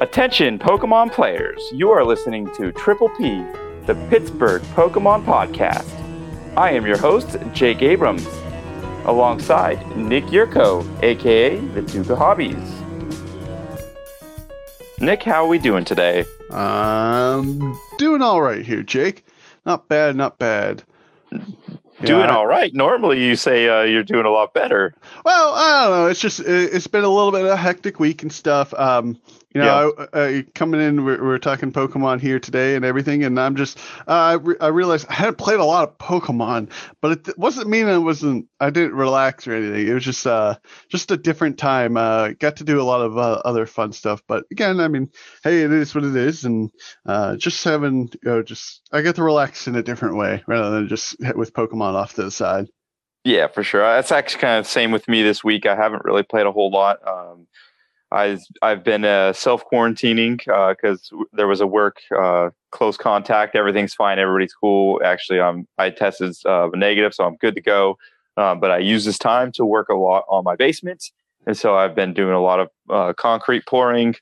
Attention Pokemon players, you are listening to Triple P, the Pittsburgh Pokemon Podcast. I am your host, Jake Abrams, alongside Nick Yurko, aka the Duke of Hobbies. Nick, how are we doing today? I'm doing all right here, Jake. Not bad. Doing all right. Normally you say you're doing a lot better. Well, I don't know. It's just, it's been a little bit of a hectic week and stuff. Coming in, we're talking Pokemon here today and everything, and I'm just, I realized I hadn't played a lot of Pokemon, but it wasn't mean I didn't relax or anything. It was just a different time. Got to do a lot of other fun stuff, but again, I mean, hey, it is what it is, and I get to relax in a different way rather than just hit with Pokemon off to the side. Yeah, for sure. That's actually kind of the same with me this week. I haven't really played a whole lot. I've been self-quarantining because there was a work close contact. Everything's fine. Everybody's cool. Actually, I tested negative, so I'm good to go. But I use this time to work a lot on my basement. And so I've been doing a lot of concrete pouring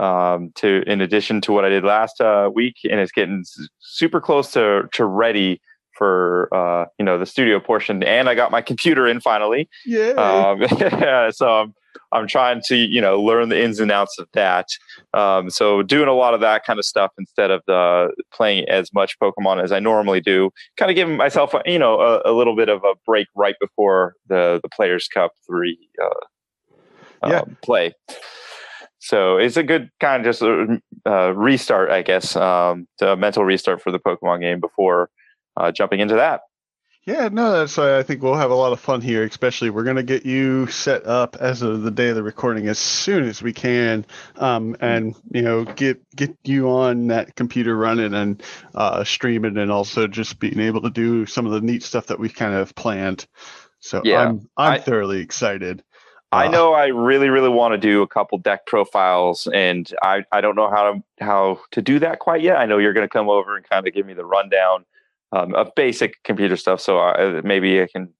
in addition to what I did last week. And it's getting super close to ready for the studio portion. And I got my computer in finally. Yeah. So I'm trying to, learn the ins and outs of that. So doing a lot of that kind of stuff instead of playing as much Pokemon as I normally do, kind of giving myself, a little bit of a break right before the Players Cup 3 play. So it's a good kind of just restart, I guess, a mental restart for the Pokemon game before jumping into that. Yeah, no, that's why I think we'll have a lot of fun here, especially we're going to get you set up as of the day of the recording as soon as we can, and, get you on that computer running and streaming and also just being able to do some of the neat stuff that we kind of planned. So yeah, I'm thoroughly excited. I know I really, really want to do a couple deck profiles, and I don't know how to do that quite yet. I know you're going to come over and kind of give me the rundown of basic computer stuff, so maybe I can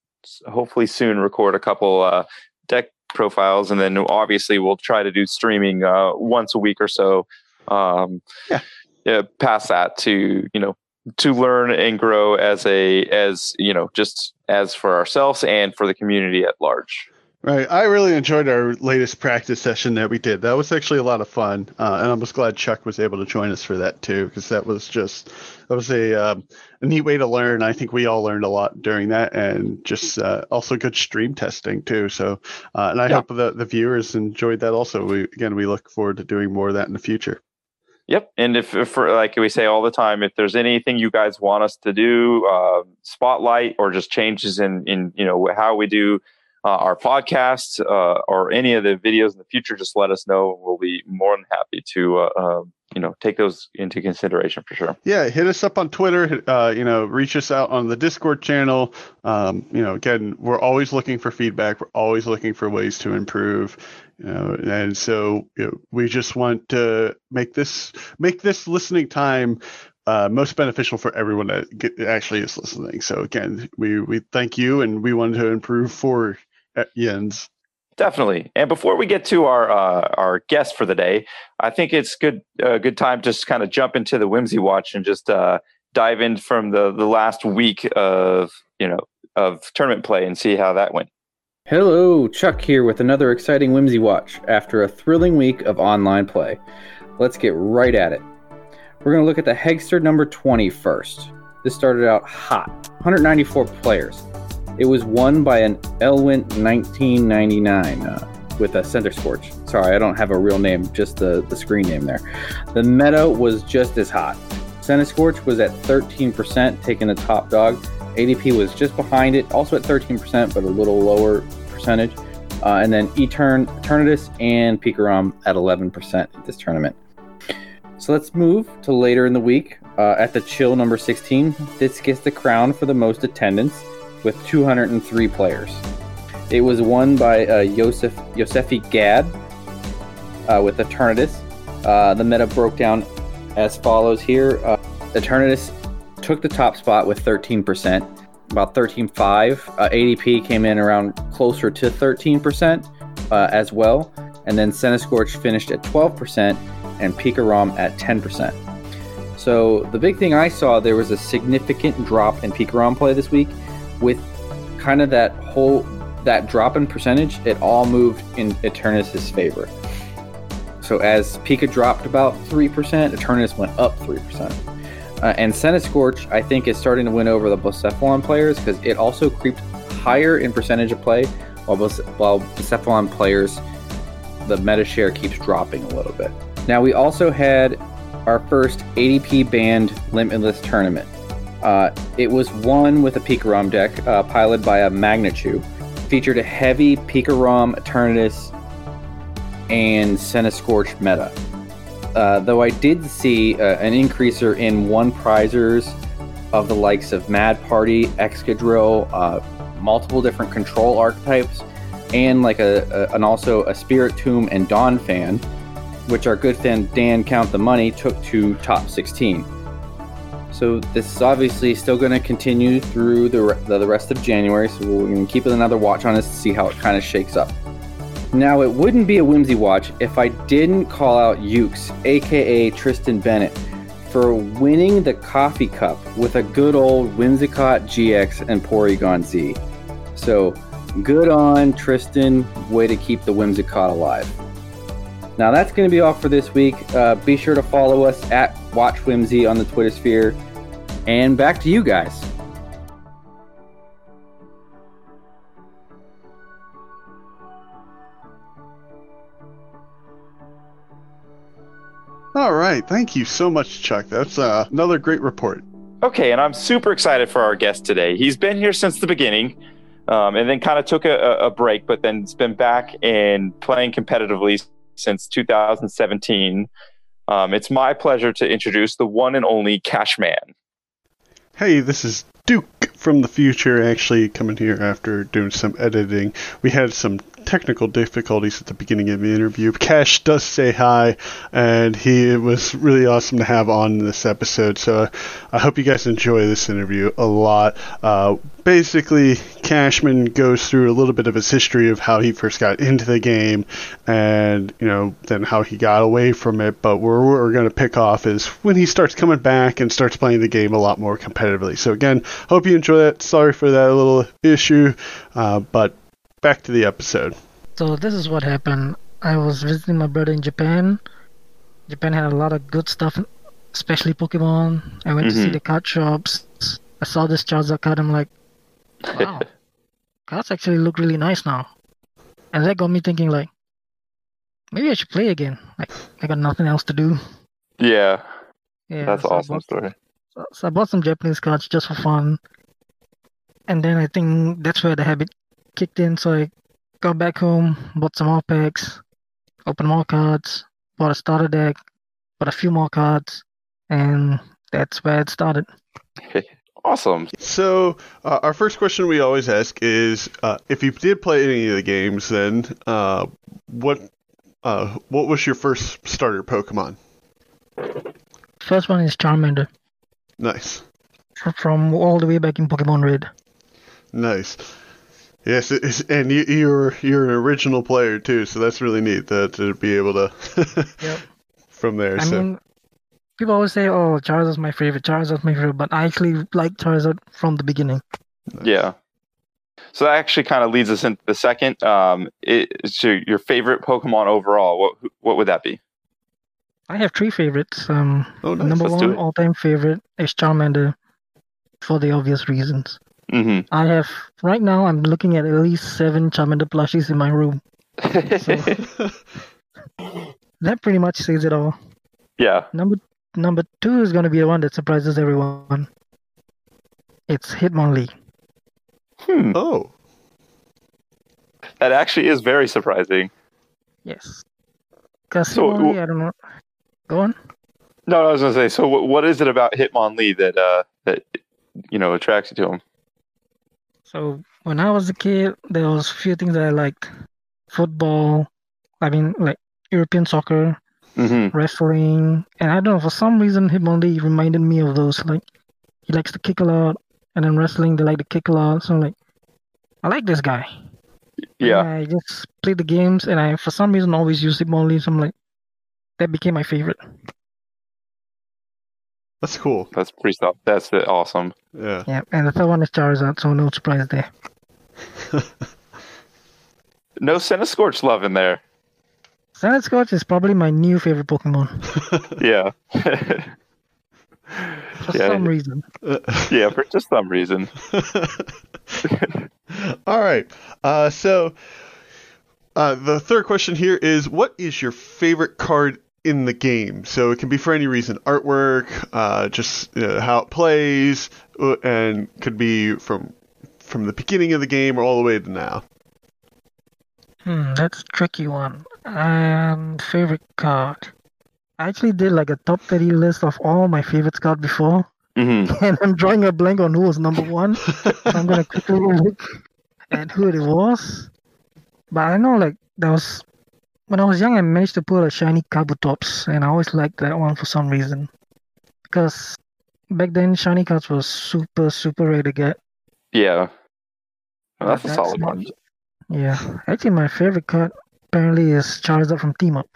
hopefully soon record a couple deck profiles, and then obviously we'll try to do streaming once a week or so. Past that to to learn and grow just as for ourselves and for the community at large. Right. I really enjoyed our latest practice session that we did. That was actually a lot of fun. And I'm just glad Chuck was able to join us for that too, because that was a neat way to learn. I think we all learned a lot during that, and just also good stream testing too. So, and I hope the viewers enjoyed that also. We look forward to doing more of that in the future. Yep. And if like we say all the time, if there's anything you guys want us to do, spotlight or just changes in how we do our podcasts or any of the videos in the future, just let us know. We'll be more than happy to take those into consideration for sure. Yeah, hit us up on Twitter. Reach us out on the Discord channel. Again, we're always looking for feedback. We're always looking for ways to improve. And so we just want to make this listening time most beneficial for everyone that actually is listening. So again, we thank you, and we wanted to improve for Yens. Definitely. And before we get to our guest for the day, I think it's good time just kind of jump into the Whimsy Watch and just dive in from the last week of tournament play and see how that went. Hello, Chuck here with another exciting Whimsy Watch after a thrilling week of online play. Let's get right at it. We're going to look at the Hexter number 20 first. This started out hot, 194 players. It was won by an Elwint 1999 with a Centiskorch. Sorry, I don't have a real name, just the screen name there. The meta was just as hot. Centiskorch was at 13%, taking the top dog. ADP was just behind it, also at 13%, but a little lower percentage. And then Eternatus and Pikarom at 11% at this tournament. So let's move to later in the week at the Chill number 16. This gets the crown for the most attendance with 203 players. It was won by Yosef Gad with Eternatus. The meta broke down as follows here. Eternatus took the top spot with 13%, about 13.5. ADP came in around closer to 13% as well. And then Centiskorch finished at 12%. and Pikarom at 10%. So the big thing I saw, there was a significant drop in Pikarom play this week with kind of that drop in percentage. It all moved in Eternatus' favor. So as Pika dropped about 3%, Eternatus went up 3%. And Centiskorch, I think, is starting to win over the Bocephalon players because it also creeped higher in percentage of play, while Bocephalon players, the meta share keeps dropping a little bit. Now, we also had our first ADP banned Limitless tournament. It was won with a Pikarom deck piloted by a Magnichu. Featured a heavy Pikarom, Eternatus, and Centiskorch meta. Though I did see an increaser in one prizers of the likes of Mad Party, Excadrill, multiple different control archetypes, and also a Spirit Tomb and Dawn fan, which our good fan Dan Count the Money took to top 16. So this is obviously still going to continue through the rest of January, so we're going to keep another watch on this to see how it kind of shakes up. Now, it wouldn't be a Whimsy Watch if I didn't call out Ukes, aka Tristan Bennett, for winning the Coffee Cup with a good old Whimsicott GX and Porygon Z. So, good on Tristan, way to keep the Whimsicott alive. Now, that's going to be all for this week. Be sure to follow us at Watch Whimsy on the Twitter sphere. And back to you guys. All right. Thank you so much, Chuck. That's another great report. Okay. And I'm super excited for our guest today. He's been here since the beginning and then kind of took a break, but then has been back and playing competitively since 2017. It's my pleasure to introduce the one and only Cashman. Hey, this is Duke from the future, actually coming here after doing some editing. We had some technical difficulties at the beginning of the interview. Cash does say hi, and it was really awesome to have on this episode, so I hope you guys enjoy this interview a lot. Basically, Cashman goes through a little bit of his history of how he first got into the game and, you know, then how he got away from it. But where we're going to pick off is when he starts coming back and starts playing the game a lot more competitively. So, again, hope you enjoy that. Sorry for that little issue, but back to the episode. So, this is what happened. I was visiting my brother in Japan. Japan had a lot of good stuff, especially Pokemon. I went to see the card shops. I saw this Charizard card. I'm like, wow, cards actually look really nice now. And that got me thinking, like, maybe I should play again. Like, I got nothing else to do. Yeah, that's an awesome story. So I bought some Japanese cards just for fun. And then I think that's where the habit kicked in. So I got back home, bought some more packs, opened more cards, bought a starter deck, bought a few more cards, and that's where it started. Awesome. So our first question we always ask is, if you did play any of the games, then what was your first starter Pokemon? First one is Charmander. Nice. From all the way back in Pokemon Red. Nice. Yes, and you're an original player too, so that's really neat to be able to from there. I mean, people always say, oh, Charizard's my favorite, but I actually liked Charizard from the beginning. Yeah. So that actually kind of leads us into the second. So your favorite Pokemon overall, what would that be? I have three favorites. Nice. Number one all-time favorite is Charmander for the obvious reasons. Mm-hmm. I have, right now, I'm looking at least 7 Charmander plushies in my room. So, that pretty much says it all. Yeah. Number two is going to be the one that surprises everyone. It's Hitmonlee. Oh. That actually is very surprising. Yes. Because Hitmonlee, I don't know. Go on. No, I was going to say, so what is it about Hitmonlee that attracts you to him? So when I was a kid, there was a few things that I liked. Football, European soccer. Mm-hmm. Wrestling, and I don't know, for some reason Hitmonlee reminded me of those. Like, he likes to kick a lot, and then wrestling, they like to kick a lot. So I'm like, I like this guy. Yeah. And I just played the games, and I for some reason always used Hitmonlee. So I'm like, that became my favorite. That's cool. That's pretty stuff. That's awesome. Yeah. Yeah, and the third one is Charizard, so no surprise there. No Centiskorch love in there. Centiskorch is probably my new favorite Pokemon. Yeah. for some reason. Yeah, for just some reason. All right. So the third question here is, what is your favorite card in the game? So it can be for any reason, artwork, just how it plays, and could be from the beginning of the game or all the way to now. That's a tricky one. Favorite card. I actually did like a top 30 list of all my favorites card before, and I'm drawing a blank on who was number one. So I'm gonna quickly look at who it was. But I know like there was. When I was young, I managed to pull a shiny Kabutops, and I always liked that one for some reason. Because back then, shiny cards were super, super rare to get. Yeah. Well, that's a solid one. Yeah. Actually, my favorite card apparently is Charizard from Team Up.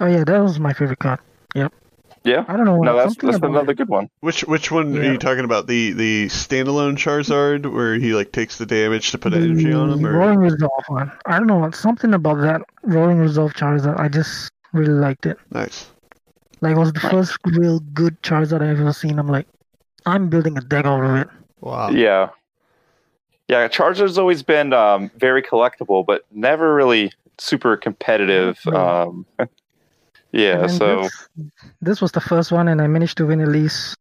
Oh, yeah, that was my favorite card. Yep. Yeah. I don't know. No, that's another good one. Which one are you talking about? The standalone Charizard where he like takes the damage to put energy on him, or Rolling Resolve one? I don't know. Something about that Rolling Resolve Charizard, I just really liked it. Nice. Like, it was the first real good Charizard I've ever seen. I'm like, I'm building a deck out of it. Wow. Yeah. Yeah, Charizard's always been very collectible, but never really super competitive. Yeah, so... This was the first one, and I managed to win at least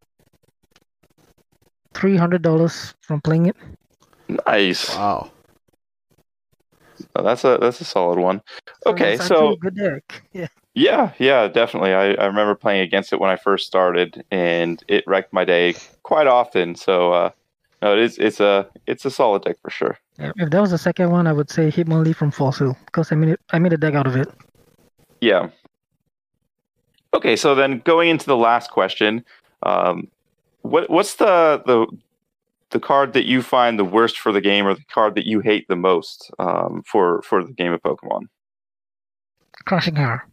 $300 from playing it. Nice. Wow. Oh, that's a solid one. So okay, so... Good deck. Yeah. Yeah, definitely. I remember playing against it when I first started, and it wrecked my day quite often, so... no, it's a solid deck for sure. Yeah, if that was the second one, I would say Hitmonlee from Fossil, because I made a deck out of it. Yeah. Okay, so then going into the last question, what's the card that you find the worst for the game, or the card that you hate the most for the game of Pokemon? Crushing Hammer.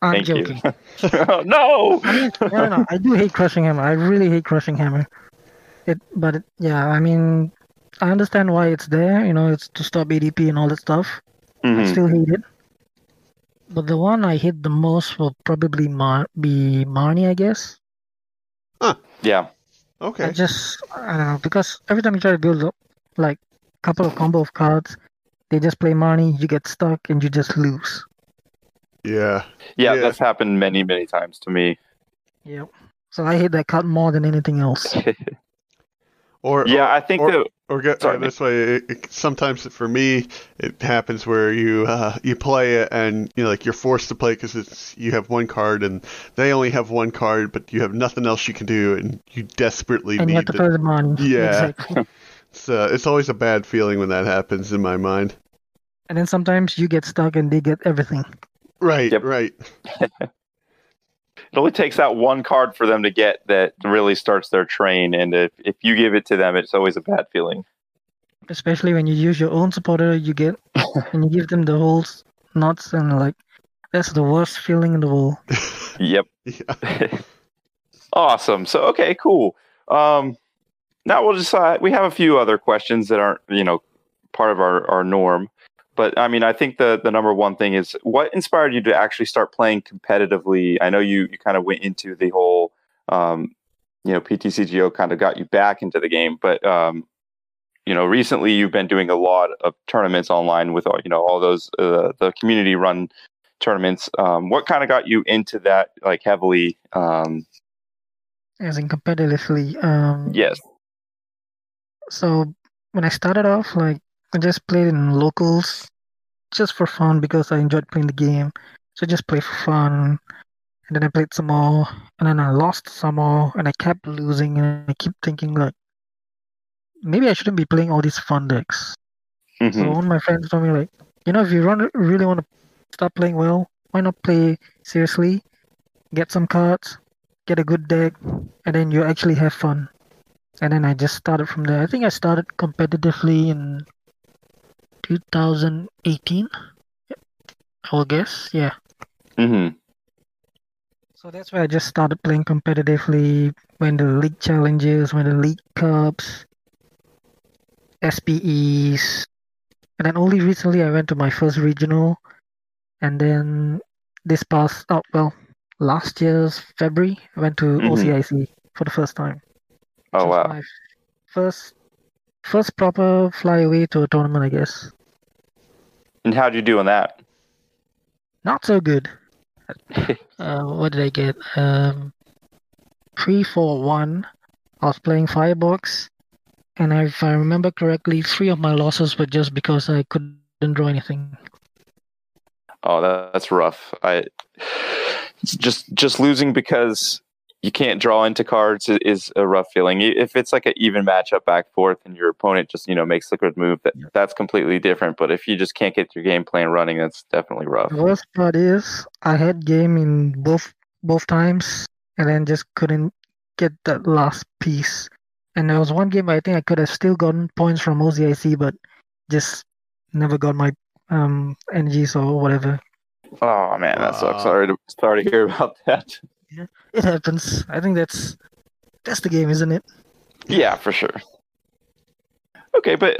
I'm joking. Oh, no! No, I do hate Crushing Hammer. I really hate Crushing Hammer. I understand why it's there. You know, it's to stop ADP and all that stuff. Mm-hmm. I still hate it. But the one I hate the most will probably be Marnie, I guess. Huh. Yeah. Okay. I don't know, because every time you try to build up, like, a couple of combo of cards, they just play Marnie, you get stuck, and you just lose. Yeah. Yeah, that's happened many, many times to me. Yeah. So I hate that card more than anything else. Sometimes for me it happens where you play it and you're forced to play because you have one card and they only have one card, but you have nothing else you can do and you desperately need. You have to throw them on. Yeah, exactly. So it's always a bad feeling when that happens in my mind. And then sometimes you get stuck and they get everything. Right. Yep. Right. It only takes that one card for them to get that really starts their train, and if you give it to them, it's always a bad feeling. Especially when you use your own supporter, you get and you give them the whole nuts, and that's the worst feeling in the world. Yep. Yeah. Awesome. So okay, cool. Now we'll decide. We have a few other questions that aren't part of our norm. But, I think the number one thing is, what inspired you to actually start playing competitively? I know you kind of went into the whole, PTCGO kind of got you back into the game. But, recently you've been doing a lot of tournaments online with, all those, the community-run tournaments. What kind of got you into that, heavily? As in competitively? Yes. So, when I started off, I just played in locals just for fun because I enjoyed playing the game. So I just played for fun. And then I played some more. And then I lost some more. And I kept losing. And I keep thinking, maybe I shouldn't be playing all these fun decks. Mm-hmm. So one of my friends told me, if you really want to start playing well, why not play seriously? Get some cards. Get a good deck. And then you actually have fun. And then I just started from there. I think I started competitively in 2018. I would guess, yeah. Mm-hmm. So that's why I just started playing competitively when the league challenges, when the league cups, SPEs, and then only recently I went to my first regional, and then this past, last year's February, I went to OCIC for the first time. Oh, wow. My first proper flyaway to a tournament, I guess. And how'd you do on that? Not so good. What did I get? 3-4-1. I was playing Firebox, and if I remember correctly, 3 of my losses were just because I couldn't draw anything. Oh, that's rough. Just losing because you can't draw into cards is a rough feeling. If it's like an even matchup back forth and your opponent just makes the good move, that's completely different. But if you just can't get your game plan running, that's definitely rough. The worst part is I had game in both times and then just couldn't get that last piece. And there was one game I think I could have still gotten points from OCIC, but just never got my energies or whatever. Oh man, that sucks. Sorry to hear about that. Yeah, it happens. I think that's the game, isn't it? Yeah, for sure. Okay, but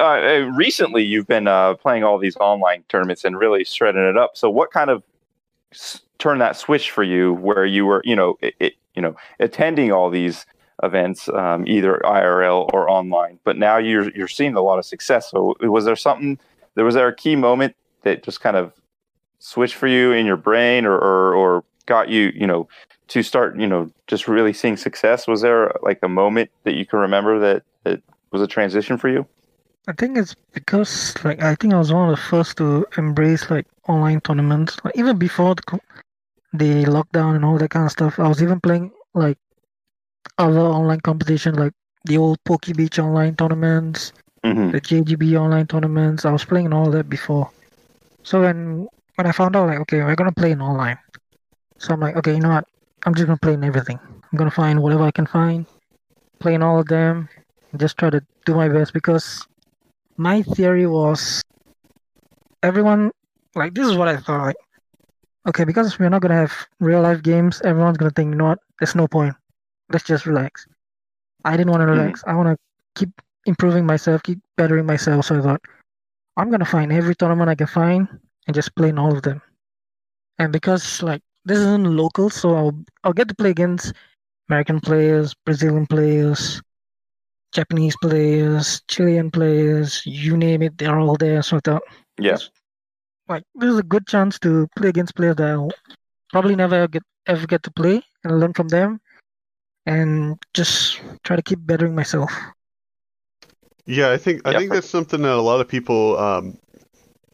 recently you've been playing all these online tournaments and really shredding it up. So what kind of turned that switch for you, where you were, attending all these events, either IRL or online, but now you're seeing a lot of success. So was there a key moment that just kind of switched for you in your brain, or got you, to start, just really seeing success? Was there like a moment that you can remember that was a transition for you? I think it's because I was one of the first to embrace online tournaments. Like, even before the lockdown and all that kind of stuff, I was even playing other online competition, like the old Poke Beach online tournaments, the JGB online tournaments. I was playing all that before. So when I found out, we're going to play in online. So I'm like, okay, you know what? I'm just going to play in everything. I'm going to find whatever I can find, play in all of them, and just try to do my best, because my theory was everyone, this is what I thought, okay, because we're not going to have real-life games, everyone's going to think, you know what? There's no point. Let's just relax. I didn't want to relax. I want to keep improving myself, keep bettering myself. So I thought, I'm going to find every tournament I can find and just play in all of them. And because, this isn't local, so I'll get to play against American players, Brazilian players, Japanese players, Chilean players, you name it, they're all there. So I thought, this is a good chance to play against players that I'll probably never ever get to play, and learn from them and just try to keep bettering myself. Yeah, I think that's something that a lot of people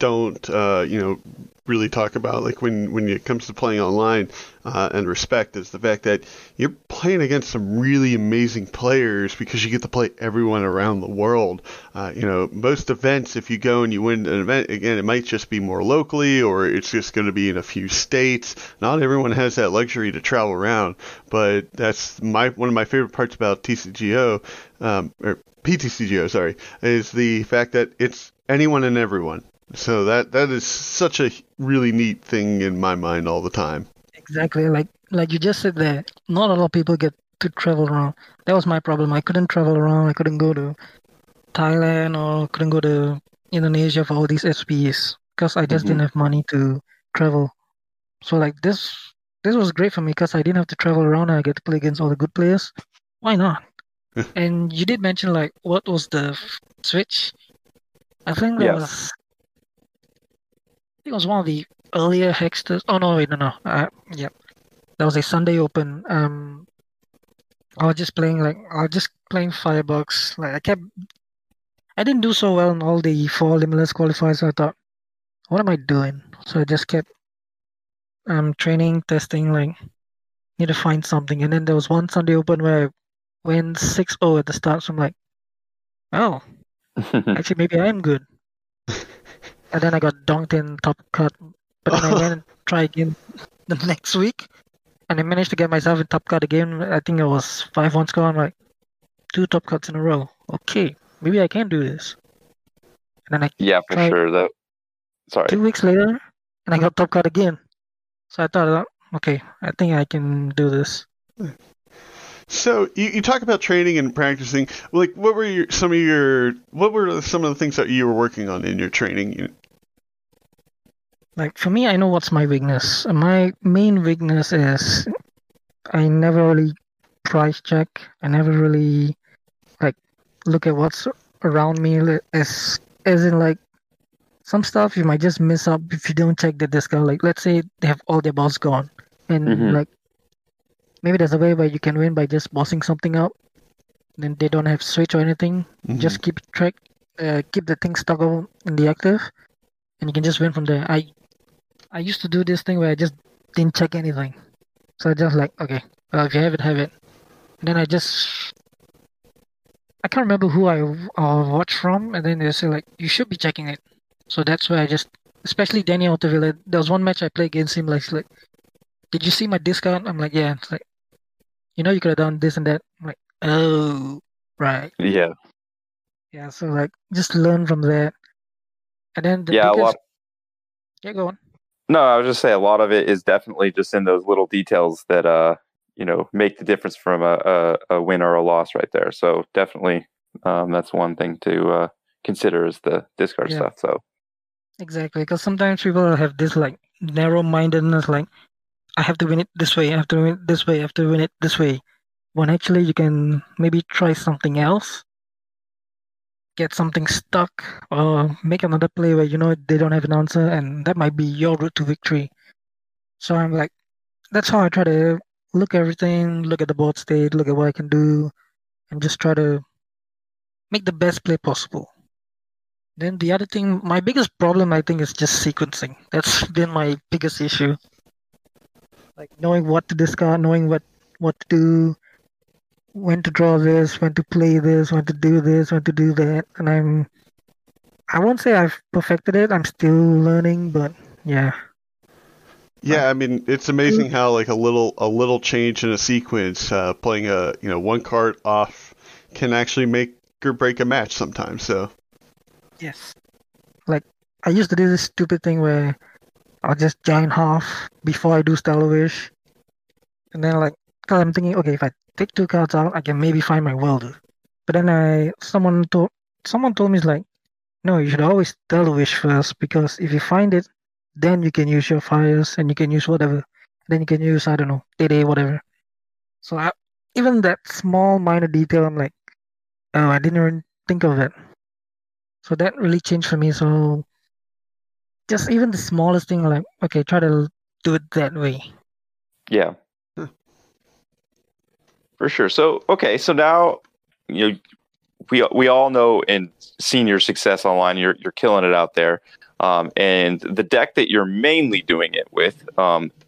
don't, really talk about, when it comes to playing online and respect, is the fact that you're playing against some really amazing players, because you get to play everyone around the world. Most events, if you go and you win an event, again, it might just be more locally, or it's just going to be in a few states. Not everyone has that luxury to travel around, but that's one of my favorite parts about TCGO, or PTCGO, sorry, is the fact that it's anyone and everyone. So that is such a really neat thing in my mind all the time. Exactly. Like you just said there, not a lot of people get to travel around. That was my problem. I couldn't travel around. I couldn't go to Thailand, or couldn't go to Indonesia for all these SPEs, because I just didn't have money to travel. So this was great for me, because I didn't have to travel around and I get to play against all the good players. Why not? And you did mention what was the switch? I think there was... I think it was one of the earlier Hexters. Oh, no, wait, no. That was a Sunday Open. I was just playing Firebox. I didn't do so well in all the 4 Limitless qualifiers. So I thought, what am I doing? So I just kept training, testing, need to find something. And then there was one Sunday Open where I went 6-0 at the start. So I'm like, oh, actually, maybe I am good. And then I got donked in top cut. But then I went and tried again the next week. And I managed to get myself in top cut again. I think it was 5-1 score. I'm like, 2 top cuts in a row. Okay, maybe I can do this. And then I 2 weeks later, and I got top card again. So I thought, okay, I think I can do this. So you talk about training and practicing. Like, what were some of the things that you were working on in your training? Like, for me, I know what's my weakness. My main weakness is I never really price check. I never really look at what's around me. As in some stuff you might just miss up if you don't check the discount. Like, let's say they have all their boss gone, and maybe there's a way where you can win by just bossing something up. Then they don't have switch or anything. Just keep track, keep the thing stuck on in the active, and you can just win from there. I used to do this thing where I just didn't check anything, so I just okay, if you have it, have it. And then I can't remember who I watched from, and then they say you should be checking it. So that's why I just, especially Danny Altavilla, there was one match I played against him, did you see my discount? I'm like, yeah. It's you could have done this and that. I'm like, oh, right. Yeah. Yeah, so just learn from that. And then go on. No, I was just saying a lot of it is definitely just in those little details that make the difference from a win or a loss right there. So definitely that's one thing to consider is the discard stuff. So exactly, because sometimes people have this narrow-mindedness, I have to win it this way, I have to win it this way, I have to win it this way. When actually you can maybe try something else, get something stuck, or make another play where they don't have an answer, and that might be your route to victory. So I'm that's how I try to look at everything, look at the board state, look at what I can do, and just try to make the best play possible. Then the other thing, my biggest problem, I think, is just sequencing. That's been my biggest issue. Knowing what to discard, knowing what to do, when to draw this, when to play this, when to do this, when to do that. And I won't say I've perfected it. I'm still learning, but yeah. Yeah, I mean, it's amazing how a little change in a sequence, playing one card off, can actually make or break a match sometimes. So yes, I used to do this stupid thing where I'll just giant half before I do Stellar Wish, and then cause I'm thinking, okay, if I take two cards out, I can maybe find my Welder. But then someone told me no, you should always Stellar Wish first, because if you find it, then you can use your fires, and you can use whatever. Then you can use, I don't know, Day, whatever. So even that small minor detail, I'm oh, I didn't even think of it. So that really changed for me. So just even the smallest thing, okay, try to do it that way. Yeah. Huh. For sure. So, okay, so now, we all know in senior success online, you're killing it out there. And the deck that you're mainly doing it with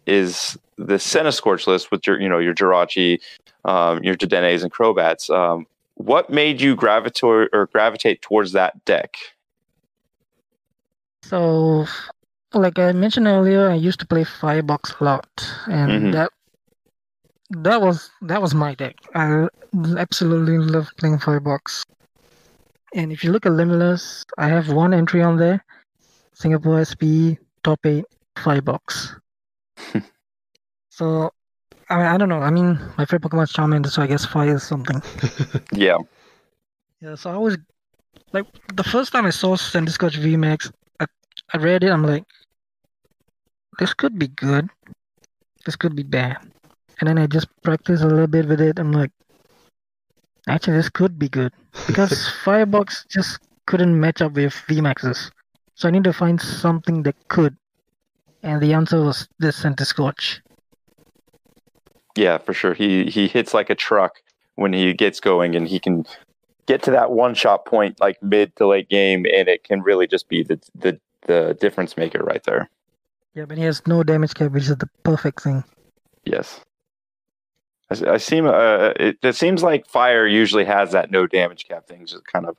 is the Centiskorch list with your Jirachi, your Dedenes, and Crobats. What made you gravitate towards that deck? So, like I mentioned earlier, I used to play Firebox a lot, and that was my deck. I absolutely love playing Firebox. And if you look at Limitless, I have one entry on there. Singapore SPE top 8 Firebox. So, I don't know. I mean, my favorite Pokemon is Charmander, so I guess fire is something. Yeah. Yeah. So I was the first time I saw Centiskorch VMAX, I read it. I'm like, this could be good, this could be bad. And then I just practiced a little bit with it. I'm like, actually, this could be good, because Firebox just couldn't match up with VMAXs. So I need to find something that could. And the answer was this Centiskorch. Yeah, for sure. He hits like a truck when he gets going, and he can get to that one-shot point mid to late game, and it can really just be the difference maker right there. Yeah, but he has no damage cap, which is the perfect thing. Yes. It seems like fire usually has that no damage cap thing, just kind of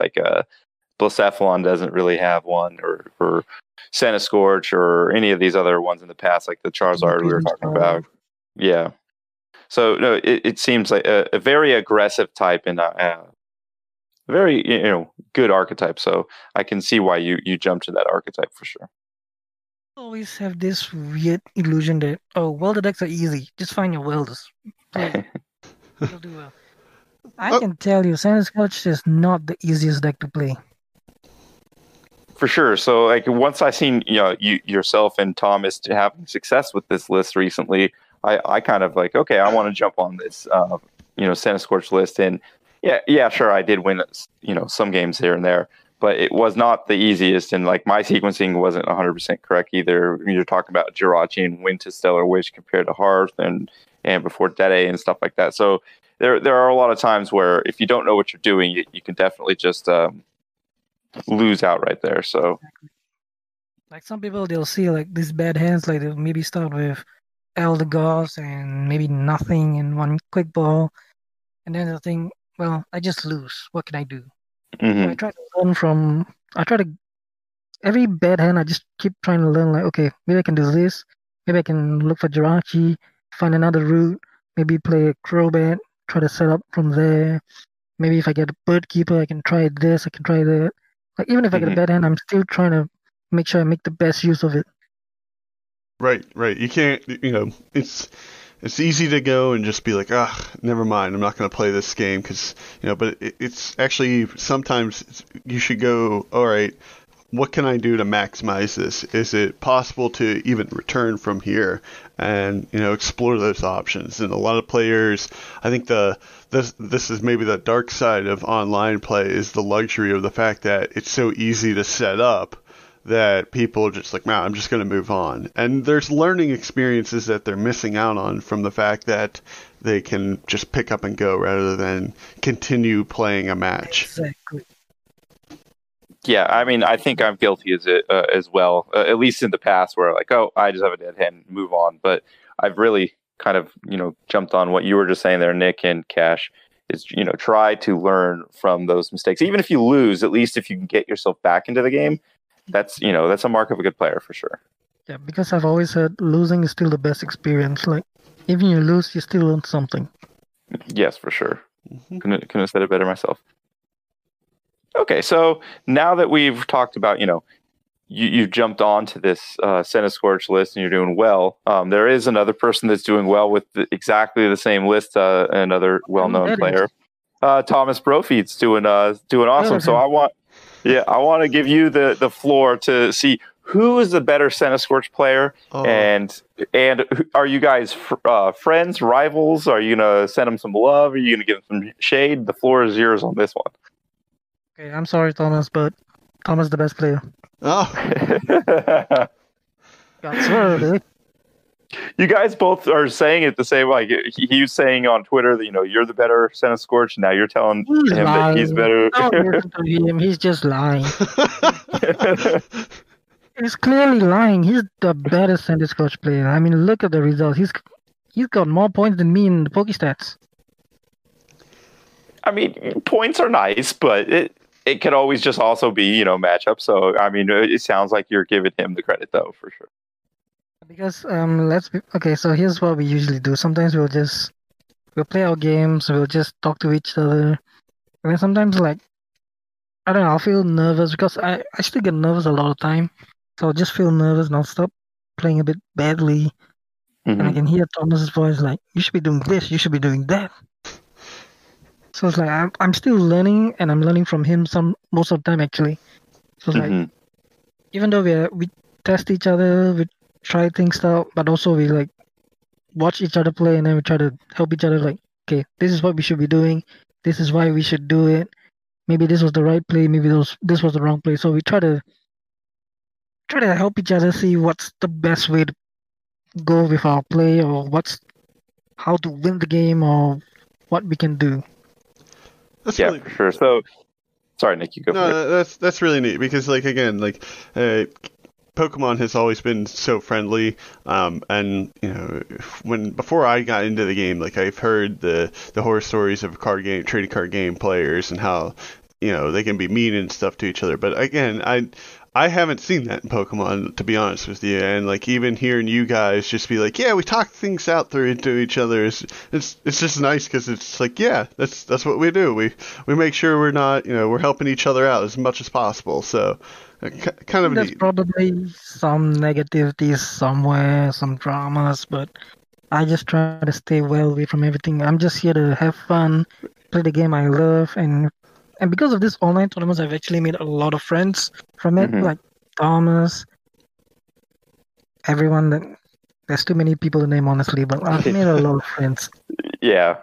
Blacephalon doesn't really have one, or Centiskorch, or any of these other ones in the past, like the Charizard we were talking about. Yeah. So no, it seems like a very aggressive type, and very good archetype. So I can see why you jumped to that archetype for sure. always have this weird illusion that, oh, welder decks are easy. Just find your welders. You'll do well. I can tell you, Centiskorch is not the easiest deck to play. For sure. So, like, once I seen yourself and Thomas having success with this list recently, I kind of like, okay, I want to jump on this, Centiskorch list. And yeah, sure, I did win, some games here and there, but it was not the easiest. And like my sequencing wasn't 100% correct either. You're talking about Jirachi and when to Stellar Wish compared to Hearth and before Dede and stuff like that. So there are a lot of times where if you don't know what you're doing, you can definitely just lose out right there. So, like some people, they'll see like these bad hands, like they'll maybe start with Elder Gods and maybe nothing in one quick ball, and then they'll think, well, I just lose. What can I do? Mm-hmm. So every bad hand, I just keep trying to learn, like, okay, maybe I can do this. Maybe I can look for Jirachi, find another route, maybe play a Crobat, try to set up from there. Maybe if I get a Bird Keeper, I can try this, I can try that. Like, even if I get a bad hand, I'm still trying to make sure I make the best use of it. Right. You can't, it's easy to go and just be like, never mind, I'm not going to play this game because, but it's actually sometimes you should go, all right, what can I do to maximize this? Is it possible to even return from here and, explore those options? And a lot of players, I think this is maybe the dark side of online play is the luxury of the fact that it's so easy to set up that people are just like, I'm just going to move on. And there's learning experiences that they're missing out on from the fact that they can just pick up and go rather than continue playing a match. Exactly. Yeah, I mean, I think I'm guilty as well, at least in the past where like, oh, I just have a dead hand, move on. But I've really kind of, jumped on what you were just saying there, Nick and Cash, is, try to learn from those mistakes. Even if you lose, at least if you can get yourself back into the game, that's a mark of a good player for sure. Yeah, because I've always said losing is still the best experience. Like, even you lose, you still learn something. Yes, for sure. Mm-hmm. Couldn't have said it better myself. Okay, so now that we've talked about, you've jumped onto this Centiskorch list and you're doing well. There is another person that's doing well with exactly the same list, another well-known player. Thomas Brofeet's doing awesome. So I want to give you the floor to see who is the better Centiskorch player, and are you guys friends, rivals? Are you gonna send them some love? Are you gonna give them some shade? The floor is yours on this one. Okay, I'm sorry, Thomas, but Thomas is the best player. Oh, that's right. You guys both are saying it the same. Like he's saying on Twitter that you're the better Centiskorch. Now you're telling him that he's better. Don't listen to him. He's just lying. He's clearly lying. He's the better Centiskorch player. I mean, look at the results. He's got more points than me in the PokéStats. I mean, points are nice, but it could always just also be matchup. So I mean, it sounds like you're giving him the credit though for sure. Because so here's what we usually do. Sometimes we'll play our games, we'll just talk to each other. And then sometimes, like, I don't know, I'll feel nervous because I still get nervous a lot of time. So I'll just feel nervous and I'll stop playing a bit badly. Mm-hmm. And I can hear Thomas's voice like, you should be doing this, you should be doing that. So it's like I'm still learning, and I'm learning from him most of the time actually. So it's like even though we test each other, we try things out, but also we like watch each other play, and then we try to help each other. Like, okay, this is what we should be doing. This is why we should do it. Maybe this was the right play. Maybe this was the wrong play. So we try to help each other see what's the best way to go with our play, or how to win the game, or what we can do. That's for sure. So, sorry, Nick, you go. No, that's really neat because, like, again, like. Pokemon has always been so friendly, and before I got into the game, like I've heard the horror stories of trading card game players and how they can be mean and stuff to each other. But again, I I haven't seen that in Pokemon, to be honest with you, and like even hearing you guys just be like, yeah, we talk things out through into each other, it's just nice because it's like, yeah, that's what we do. We make sure we're not, you know, we're helping each other out as much as possible. So kind of there's probably some negativities somewhere, some dramas, but I just try to stay well away from everything. I'm just here to have fun, play the game I love, and because of this online tournaments, I've actually made a lot of friends from it, like Thomas, everyone. There's too many people to name, honestly, but I've made a lot of friends. Yeah.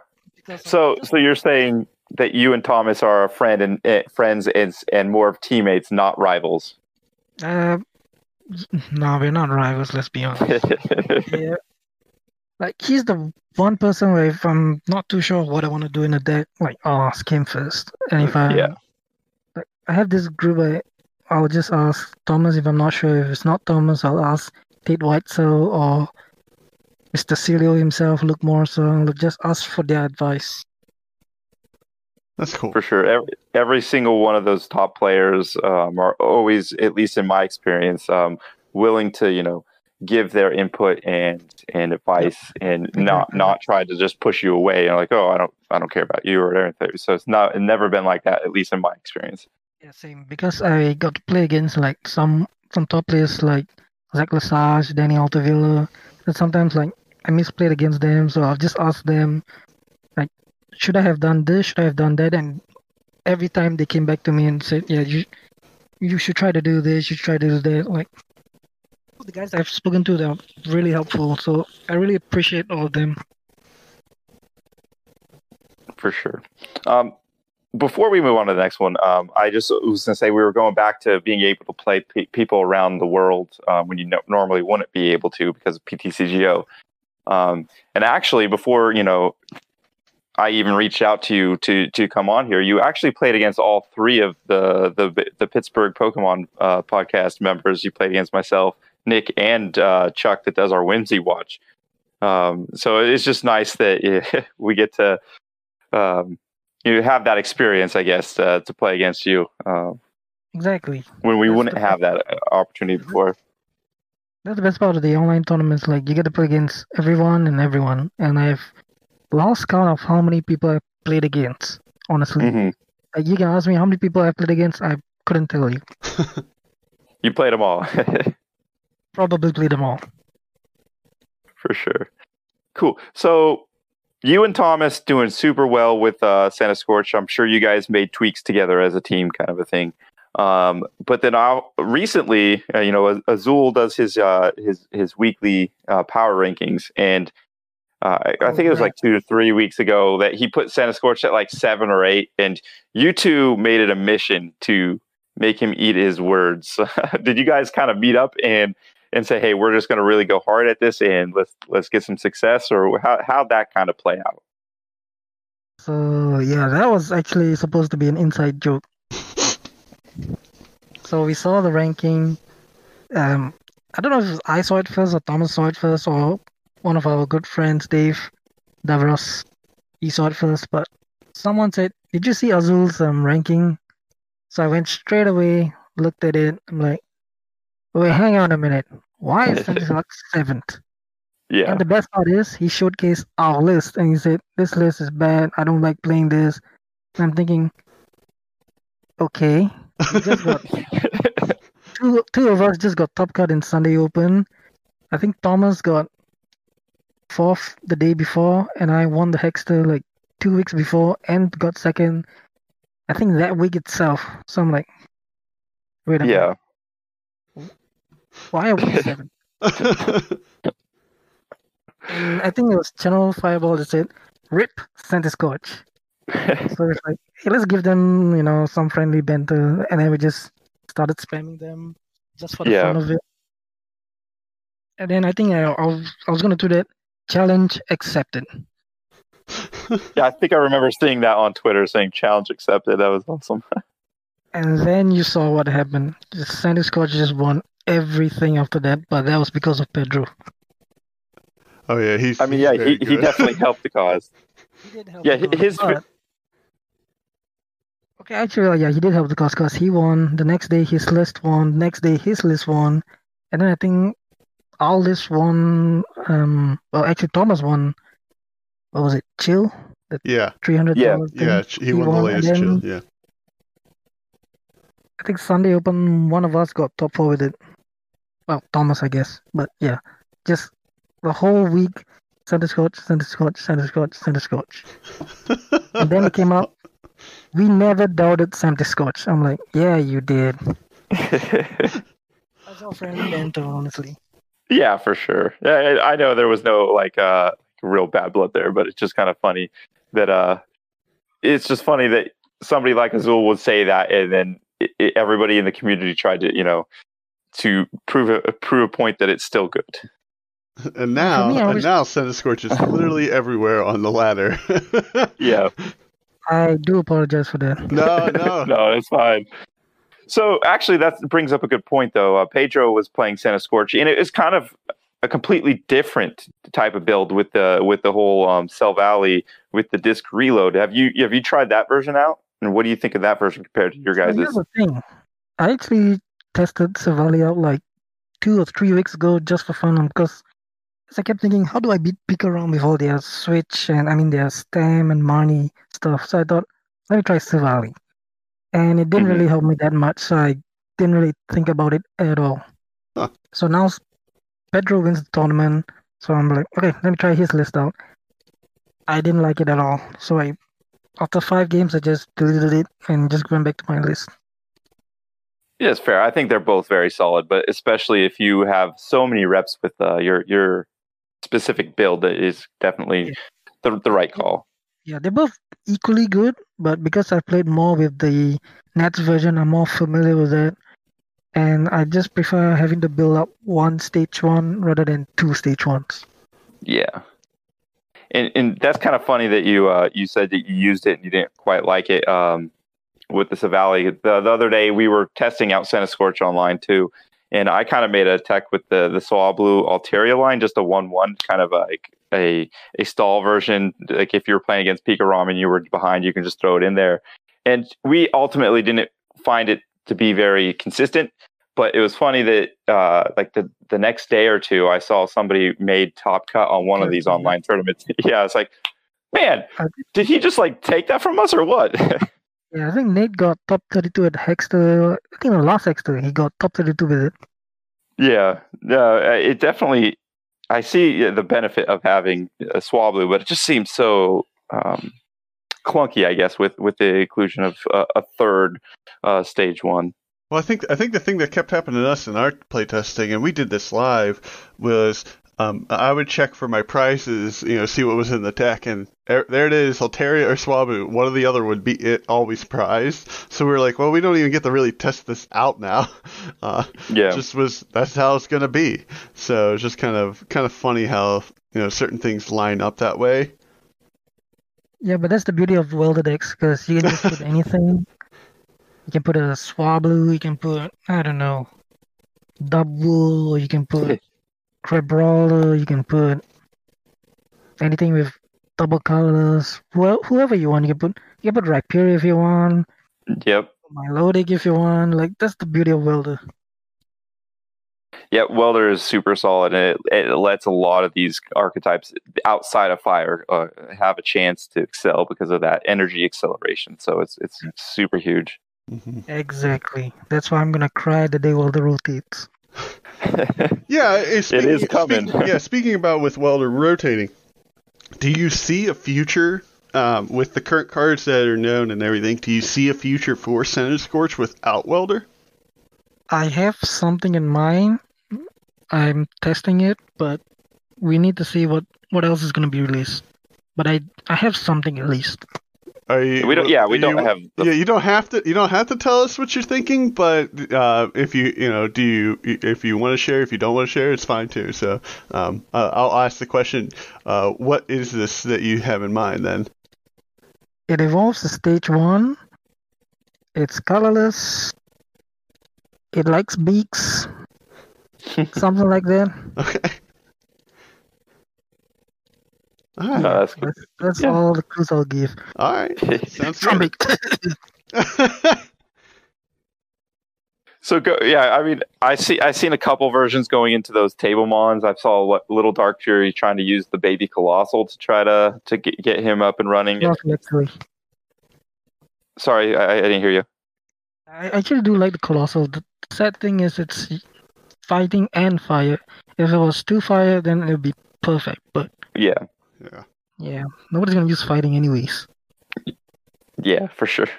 So you're saying that you and Thomas are friends and more of teammates, not rivals. No, we're not rivals. Let's be honest. Yeah. Like, he's the one person where if I'm not too sure what I want to do in a deck, like, I'll ask him first. And if I have this group, I'll just ask Thomas if I'm not sure. If it's not Thomas, I'll ask Tate Whitesell or Mr. Celio himself, Luke Morrison. I'll just ask for their advice. That's cool. For sure. Every single one of those top players are always, at least in my experience, willing to, you know, give their input and advice, and not try to just push you away and like, oh, I don't care about you or anything. So it's never been like that, at least in my experience. Yeah, same. Because I got to play against like some top players like Zach Lesage, Danny Altavilla, and sometimes like I misplayed against them, so I'll just ask them like, should I have done this? Should I have done that? And every time they came back to me and said, yeah, you should try to do this. You should try to do that. Like, the guys I've spoken to, they're really helpful, so I really appreciate all of them. For sure. Before we move on to the next one, I just was going to say we were going back to being able to play people around the world when you normally wouldn't be able to because of PTCGO. And actually, before you know, I even reached out to you to come on here, you actually played against all three of the Pittsburgh Pokemon podcast members. You played against myself, Nick, and Chuck that does our Whimsy Watch. So it's just nice that we get to you have that experience, I guess, to play against you. Exactly. When we wouldn't have that opportunity before. That's the best part of the online tournaments. Like, you get to play against everyone. And I've lost count of how many people I played against, honestly. Mm-hmm. Like, you can ask me how many people I played against. I couldn't tell you. You played them all. Probably them all. For sure. Cool. So you and Thomas doing super well with Centiskorch. I'm sure you guys made tweaks together as a team, kind of a thing. But then recently, you know, Azul does his weekly power rankings, and I think it was like 2 to 3 weeks ago that he put Centiskorch at like 7 or 8, and you two made it a mission to make him eat his words. Did you guys kind of meet up and say, hey, we're just going to really go hard at this and let's get some success, or how'd that kind of play out? So, yeah, that was actually supposed to be an inside joke. So we saw the ranking. I don't know if I saw it first or Thomas saw it first or one of our good friends, Dave Davros, he saw it first, but someone said, did you see Azul's ranking? So I went straight away, looked at it. I'm like, wait, hang on a minute. Why is Centiskorch 7th? Yeah. And the best part is, he showcased our list, and he said, this list is bad. I don't like playing this. And I'm thinking, okay. We just got two of us just got top cut in Sunday Open. I think Thomas got 4th the day before, and I won the Hexter like 2 weeks before and got 2nd. I think that week itself. So I'm like, wait a minute. Yeah. Why are we 7? I think it was Channel Fireball that said, RIP Centiskorch. So it's like, hey, let's give them, you know, some friendly banter. And then we just started spamming them just for the fun of it. And then I think I was going to do that. Challenge accepted. Yeah, I think I remember seeing that on Twitter saying challenge accepted. That was awesome. And then you saw what happened. Centiskorch just won everything after that, but that was because of Pedro. Oh yeah, he definitely helped the cause. He did help. Yeah, his Okay, actually, yeah, he did help the cause because he won. The next day, his list won. Next day, his list won. And then I think all this won. Well, actually, Thomas won. What was it? Chill? The yeah. 300. Yeah. Thing. Yeah. He won the latest Chill. Yeah. I think Sunday Open, one of us got top 4 with it. Well, Thomas, I guess. But yeah, just the whole week, Centiskorch. And then it came out, we never doubted Centiskorch. I'm like, yeah, you did. That's all friendly banter, honestly. Yeah, for sure. Yeah, I know there was no like real bad blood there, but it's just kind of funny that it's just funny that somebody like Azul would say that, and then everybody in the community tried to, you know, to prove a point that it's still good. And now, now Centiskorch is literally everywhere on the ladder. Yeah, I do apologize for that. No, no, it's fine. So actually, that brings up a good point, though. Pedro was playing Centiskorch, and it's kind of a completely different type of build with the whole Cell Valley with the disc reload. Have you tried that version out? And what do you think of that version compared to your guys'? Here's the thing. I actually tested Cell Valley out like 2 or 3 weeks ago just for fun, because I kept thinking, how do I beat Pikarom with all their switch and their Stam and Marnie stuff? So I thought, let me try Cell Valley. And it didn't really help me that much, so I didn't really think about it at all. Huh. So now Pedro wins the tournament, so I'm like, okay, let me try his list out. I didn't like it at all, so I, after 5 games, I just deleted it and just went back to my list. Yeah, it's fair. I think they're both very solid, but especially if you have so many reps with your specific build, that is definitely the right call. Yeah, they're both equally good, but because I played more with the Nats version, I'm more familiar with that. And I just prefer having to build up one stage one rather than 2 stage ones. Yeah. And that's kind of funny that you said that you used it and you didn't quite like it with the Savali. The other day we were testing out Centiskorch online too, and I kind of made a tech with the Swablu Altaria line, just a 1-1 kind of like a stall version. Like if you were playing against Pikarom and you were behind, you can just throw it in there. And we ultimately didn't find it to be very consistent, but it was funny that like the next day or two, I saw somebody made top cut on one of these online tournaments. Yeah, it's like, man, did he just like take that from us or what? Yeah, I think Nate got top 32 at Hexter. I think the last Hexter, he got top 32 with it. Yeah, no, it definitely. I see the benefit of having a Swablu, but it just seems so clunky, I guess, with the inclusion of a third stage one. Well, I think the thing that kept happening to us in our playtesting, and we did this live, was I would check for my prizes, you know, see what was in the deck, and there it is, Altaria or Swablu. One or the other would be it always prized. So we were like, well, we don't even get to really test this out now. Yeah, just was that's how it's gonna be. So it's just kind of funny how, you know, certain things line up that way. Yeah, but that's the beauty of Welder decks, because you can just put anything. You can put a Swablu, you can put, I don't know, Dubwool, or you can put Crabrawler, you can put anything with double colors. Well, whoever you want, you can put Rhyperia if you want. Yep. Milotic if you want. Like, that's the beauty of Welder. Yeah, Welder is super solid, and it lets a lot of these archetypes outside of fire have a chance to excel because of that energy acceleration. So it's super huge. Exactly. That's why I'm gonna cry the day Welder rotates. Yeah, speaking, it is coming. Speaking about with Welder rotating, do you see a future with the current cards that are known and everything? Do you see a future for Centiskorch without Welder? I have something in mind. I'm testing it, but we need to see what else is going to be released. But I have something at least. You don't have to tell us what you're thinking, but if you want to share, if you don't want to share, it's fine too. So I'll ask the question: what is this that you have in mind? Then it evolves to stage 1. It's colorless. It likes beaks. Something like that. Okay. All right. No, that's all the clues I'll give. All right. Sounds good. So go, yeah. I mean, I've seen a couple versions going into those table mons. I saw what Little Dark Fury trying to use the baby Colossal to try to get him up and running. Sorry, I didn't hear you. I actually do like the Colossal. The sad thing is it's fighting and fire. If it was two fire, then it would be perfect. But yeah, nobody's gonna use fighting anyways. Yeah, for sure.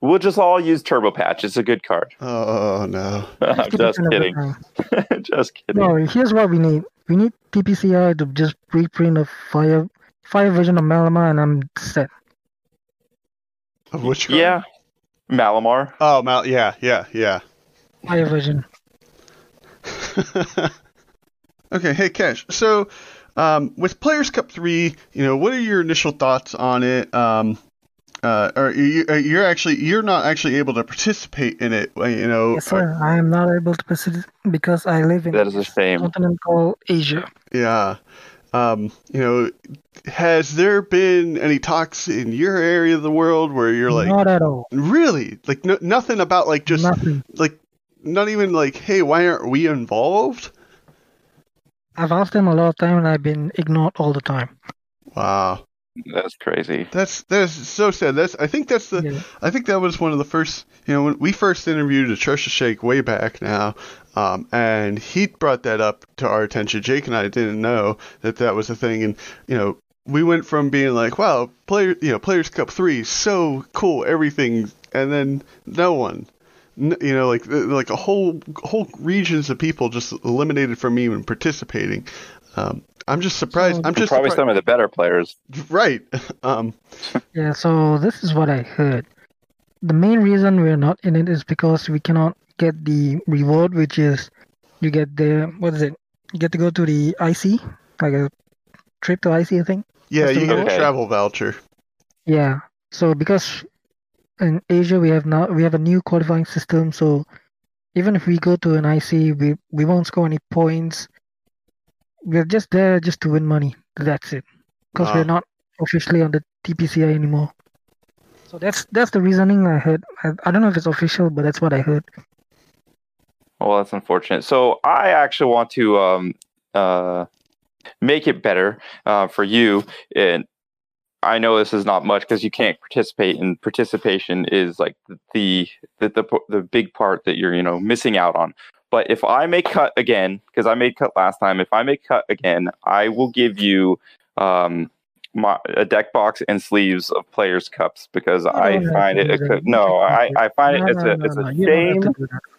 We'll just all use Turbo Patch. It's a good card. Oh, no. I'm just kidding. Just kidding. No, here's what we need. We need TPCR to just reprint a fire version of Malamar, and I'm set. Of which card? Yeah. Malamar. Oh, yeah. Fire version. Okay, hey, Cash. So, with Players Cup 3, you know, what are your initial thoughts on it? You're not actually able to participate in it, you know. Yes, sir. I am not able to participate because I live in a continent called Asia. Yeah. You know, has there been any talks in your area of the world where you're like... Not at all. Really? Like, nothing about, like, just... Nothing. Like, not even like, hey, why aren't we involved? I've asked them a lot of time and I've been ignored all the time. Wow. That's crazy. That's so sad. I think that was one of the first, you know, when we first interviewed Atrocious Shake way back now, and he brought that up to our attention. Jake and I didn't know that was a thing, and you know, we went from being like, wow, Players Cup 3, so cool, everything, and then no one, you know, like a whole regions of people just eliminated from even participating. I'm just surprised. So, I'm just probably surprised. Some of the better players, right? Yeah. So this is what I heard. The main reason we're not in it is because we cannot get the reward, which is you get You get to go to the IC, like a trip to IC, I think. Yeah, you get a travel voucher. Yeah. So because in Asia we have a new qualifying system, so even if we go to an IC, we won't score any points. We're just there just to win money. That's it. Because we're not officially on the TPCI anymore. So that's the reasoning I heard. I don't know if it's official, but that's what I heard. Well, that's unfortunate. So I actually want to make it better for you. And I know this is not much because you can't participate, and participation is like the big part that you're, you know, missing out on. But if I make cut again, because I made cut last time, if I make cut again, I will give you a deck box and sleeves of Players Cups because I find it a shame.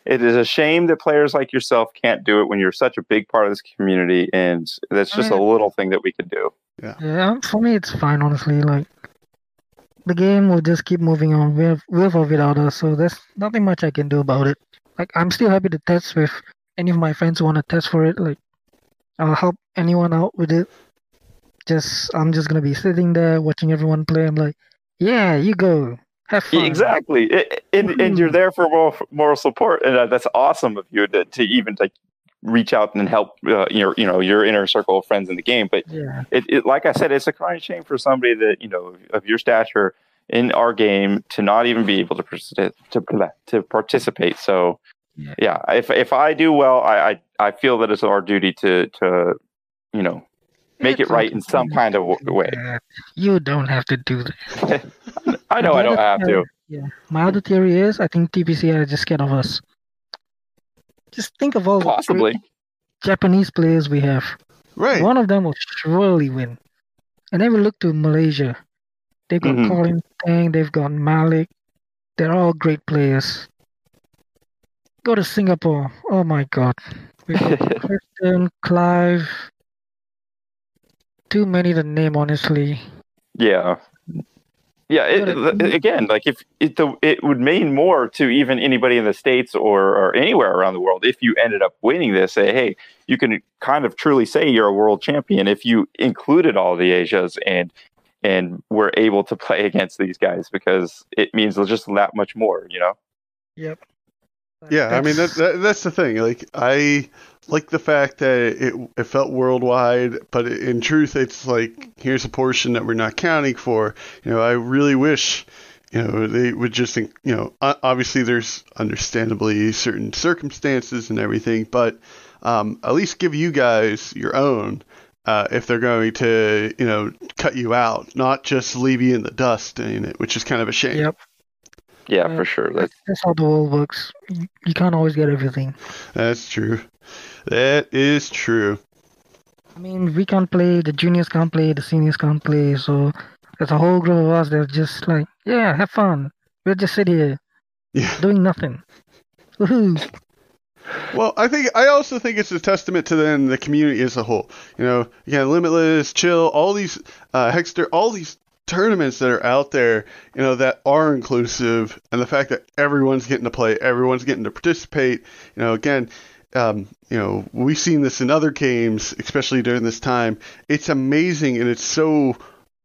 It is a shame that players like yourself can't do it when you're such a big part of this community, and that's just a little thing that we could do. Yeah, for me it's fine, honestly. Like the game will just keep moving on with or without us, so there's nothing much I can do about it. Like, I'm still happy to test with any of my friends who want to test for it. Like, I'll help anyone out with it. I'm just going to be sitting there watching everyone play. I'm like, yeah, you go. Have fun. Exactly. And you're there for moral support. And that's awesome of you to even, like, reach out and help your inner circle of friends in the game. But, like I said, it's a crying shame for somebody that, you know, of your stature in our game to not even be able to participate. So yeah, if I do well, I feel that it's our duty to you know, make it right in some kind of way. You don't have to do that. I know I don't have to. Yeah. My other theory is I think TPCI is just scared of us. Just think of all the Japanese players we have. Right. One of them will surely win. And then we look to Malaysia. They've got Colin Tang, they've got Malik. They're all great players. Go to Singapore. Oh my god. We've got Kristen, Clive. Too many to name, honestly. Yeah. Yeah, it would mean more to even anybody in the States or anywhere around the world if you ended up winning this. Say, hey, you can kind of truly say you're a world champion if you included all the Asias and we're able to play against these guys because it means just that much more, you know? Yep. Yeah, I mean, that's the thing. Like, I like the fact that it felt worldwide, but in truth, it's like, here's a portion that we're not counting for. You know, I really wish, you know, they would just think, you know, obviously there's understandably certain circumstances and everything, but at least give you guys your own if they're going to, you know, cut you out, not just leave you in the dust, which is kind of a shame. Yep. Yeah, for sure. That's how the world works. You can't always get everything. That's true. That is true. I mean, we can't play, the juniors can't play, the seniors can't play, so there's a whole group of us that are just like, yeah, have fun. We'll just sit here doing nothing. Woohoo! Well, I also think it's a testament to then the community as a whole. You know, Limitless, Chill, all these Hexter, all these tournaments that are out there, you know, that are inclusive, and the fact that everyone's getting to play, everyone's getting to participate. You know, again, you know, we've seen this in other games, especially during this time. It's amazing, and it's so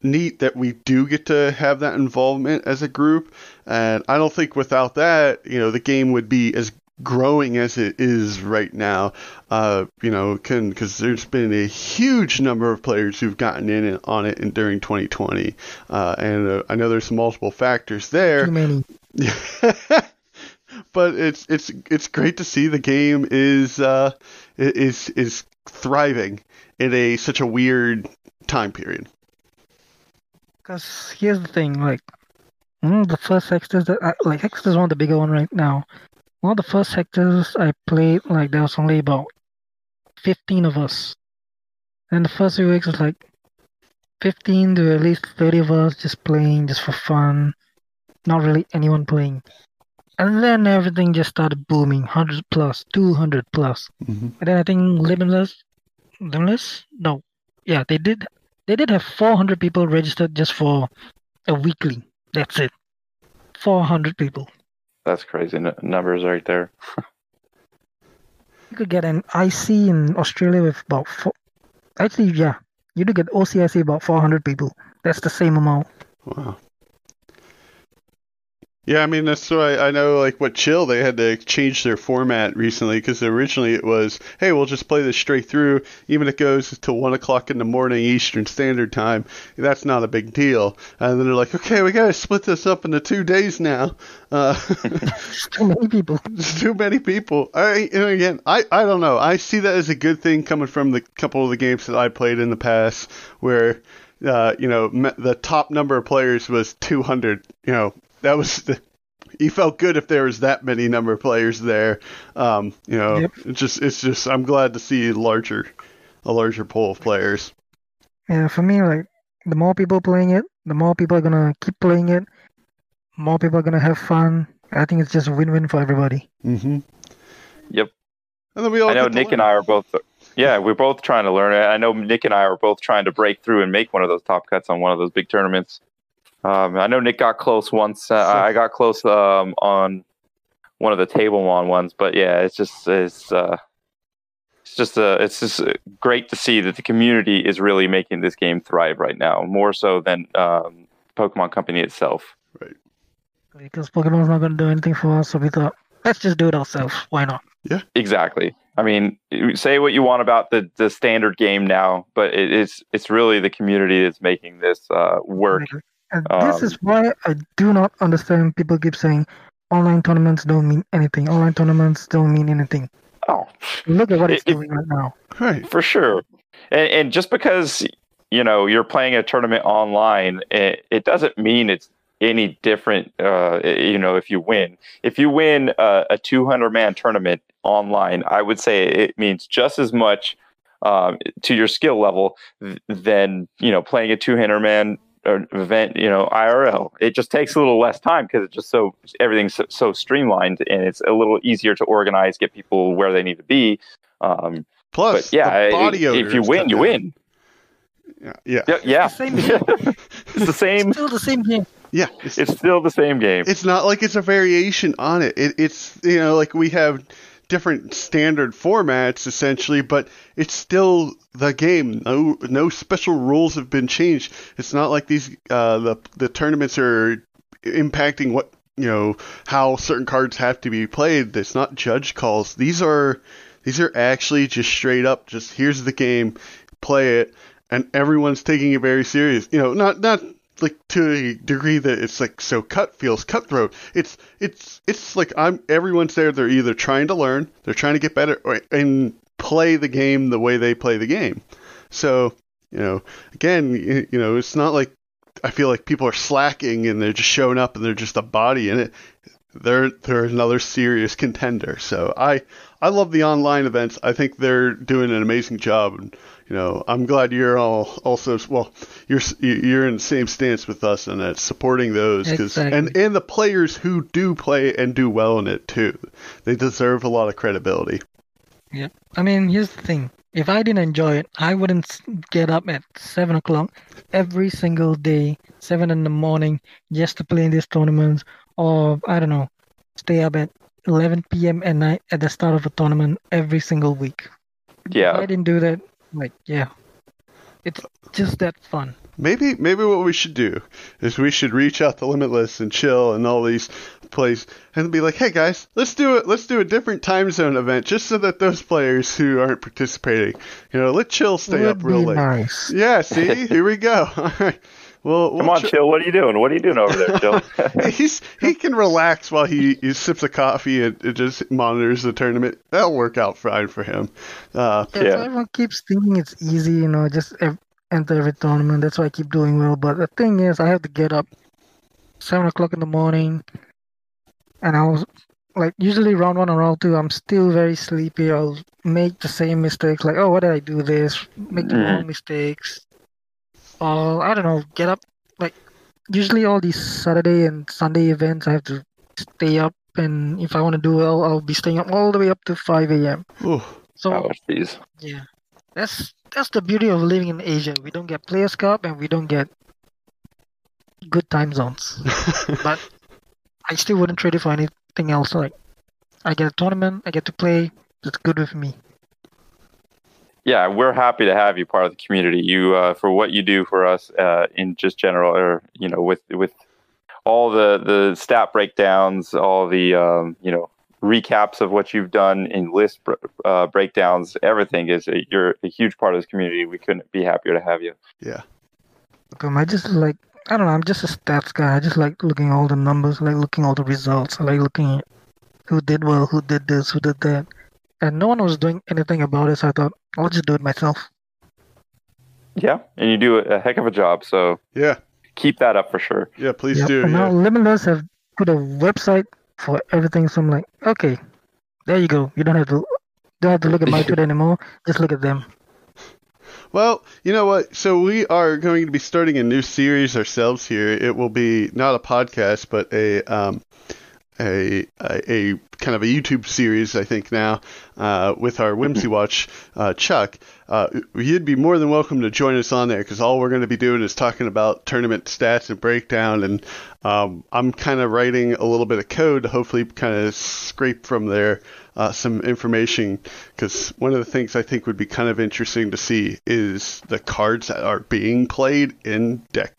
neat that we do get to have that involvement as a group. And I don't think without that, you know, the game would be as growing as it is right now, you know, because there's been a huge number of players who've gotten in on it and during 2020, and I know there's multiple factors there. Too many. But it's great to see the game is thriving in such a weird time period. Because here's the thing, like the first Hexter's Hexter's one of the bigger one right now. One of the first Hexters I played, like, there was only about 15 of us. And the first few weeks was like 15 to at least 30 of us just playing, just for fun. Not really anyone playing. And then everything just started booming. 100 plus, 200 plus. Mm-hmm. And then I think Limitless? No. Yeah, they did have 400 people registered just for a weekly. That's it. 400 people. That's crazy numbers right there. You could get an IC in Australia with about four. Actually, yeah, you do get OCIC about 400 people. That's the same amount. Wow. Yeah, I mean, that's why I know, like, what Chill, they had to change their format recently, because originally it was, hey, we'll just play this straight through, even if it goes to 1 o'clock in the morning Eastern Standard Time, that's not a big deal. And then they're like, okay, we got to split this up into 2 days now. It's too many people. It's too many people. I don't know. I see that as a good thing coming from the couple of the games that I played in the past, where, you know, the top number of players was 200, you know. That was he felt good if there was that many number of players there. You know, yep. It's just I'm glad to see a larger pool of players. Yeah, for me, like, the more people playing it, the more people are gonna keep playing it. More people are gonna have fun. I think it's just a win-win for everybody. Mm-hmm. Yep. And then I know Nick and I are both. Yeah, we're both trying to learn. I know Nick and I are both trying to break through and make one of those top cuts on one of those big tournaments. I know Nick got close once. I got close on one of the Tablemon ones, but yeah, it's just great to see that the community is really making this game thrive right now, more so than Pokemon Company itself. Right. Because Pokemon's not going to do anything for us, so we thought, let's just do it ourselves. Why not? Yeah. Exactly. I mean, say what you want about the standard game now, but it's really the community that's making this work. Mm-hmm. And this is why I do not understand people keep saying online tournaments don't mean anything. Online tournaments don't mean anything. Oh, look at what it's doing right now. Right, for sure. And just because, you know, you're playing a tournament online, it doesn't mean it's any different. You know, if you win a 200-man tournament online, I would say it means just as much to your skill level than, you know, playing a 200-man. Or event, you know, IRL. It just takes a little less time because it's just everything's so streamlined, and it's a little easier to organize, get people where they need to be. Plus, but yeah, if you win, you win. Yeah. It's still the same game. Yeah, it's still the same game. It's not like it's a variation on it. It's you know, like, we have different standard formats essentially, but it's still the game. No special rules have been changed. It's not like these the tournaments are impacting what, you know, how certain cards have to be played. It's not judge calls. These are actually just straight up just here's the game, play it, and everyone's taking it very serious. You know, not like to a degree that it's like so feels cutthroat. It's like everyone's there. They're either trying to learn, they're trying to get better, and play the game the way they play the game. So again, it's not like I feel like people are slacking and they're just showing up and they're just a body in it. They're another serious contender. So I love the online events. I think they're doing an amazing job. And, I'm glad you're all also, well, you're in the same stance with us in that, supporting those. Exactly. And the players who do play and do well in it too. They deserve a lot of credibility. Yeah. I mean, here's the thing. If I didn't enjoy it, I wouldn't get up at 7 o'clock every single day, 7 in the morning, just to play in these tournaments. Or, I don't know, stay up at 11 p.m. at night at the start of a tournament every single week. Yeah. If I didn't do that, like, yeah. It's just that fun. Maybe what we should do is we should reach out to Limitless and Chill and all these plays and be like, hey guys, let's do a different time zone event just so that those players who aren't participating, let Chill stay up real late. Nice. Yeah, see? Here we go. All right. Well, come on, Chill. What are you doing? What are you doing over there, Chill? He can relax while he sips a coffee and just monitors the tournament. That'll work out fine for him. Yeah. Everyone keeps thinking it's easy, just enter every tournament. That's why I keep doing well. But the thing is, I have to get up 7 o'clock in the morning, and I was like, usually round one or round two, I'm still very sleepy. I'll make the same mistakes, like, oh, why did I do this? Make the wrong mistakes. Or, I don't know, get up, like, usually all these Saturday and Sunday events, I have to stay up, and if I want to do well, I'll be staying up all the way up to 5 a.m. So, yeah, that's the beauty of living in Asia. We don't get Players' Cup, and we don't get good time zones. But I still wouldn't trade it for anything else. Like, I get a tournament, I get to play, it's good with me. Yeah, we're happy to have you part of the community. You for what you do for us in just general, or with all the stat breakdowns, all the recaps of what you've done in list breakdowns, everything is you're a huge part of this community. We couldn't be happier to have you. Yeah. I just like, I don't know. I'm just a stats guy. I just like looking at all the numbers, I like looking at all the results, I like looking at who did well, who did this, who did that. And no one was doing anything about it, so I thought, I'll just do it myself. Yeah, and you do a heck of a job, so yeah, keep that up for sure. Yeah, please do. And now Limitless have put a website for everything, so I'm like, okay, there you go. You don't have to look at my Twitter anymore. Just look at them. Well, you know what? So we are going to be starting a new series ourselves here. It will be not a podcast, but a kind of a YouTube series, I think now, with our Whimsy Watch, Chuck. You'd be more than welcome to join us on there, because all we're going to be doing is talking about tournament stats and breakdown, and I'm kind of writing a little bit of code to hopefully kind of scrape from there some information, because one of the things I think would be kind of interesting to see is the cards that are being played in deck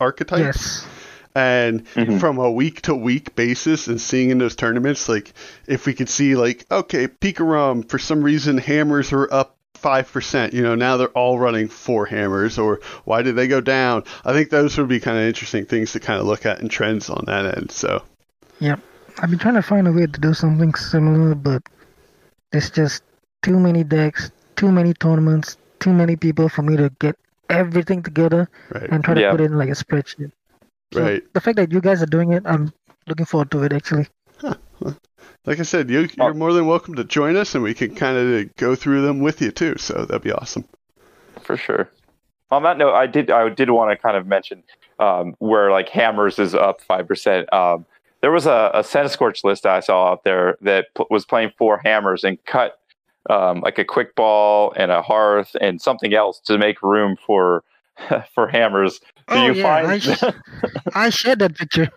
archetypes. Yes. And from a week-to-week basis and seeing in those tournaments, like, if we could see, like, okay, Pikarom, for some reason, hammers are up 5%. Now they're all running 4 hammers, or why did they go down? I think those would be kind of interesting things to kind of look at and trends on that end, so. Yep. I've been trying to find a way to do something similar, but it's just too many decks, too many tournaments, too many people for me to get everything together and try to put in, like, a spreadsheet. So the fact that you guys are doing it, I'm looking forward to it, actually. Huh. Like I said, you're more than welcome to join us, and we can kind of go through them with you, too. So that'd be awesome. For sure. On that note, I did want to kind of mention where, like, hammers is up 5%. There was a Centiskorch list I saw out there that was playing 4 hammers and cut, like, a quick ball and a hearth and something else to make room for hammers. I shared that picture.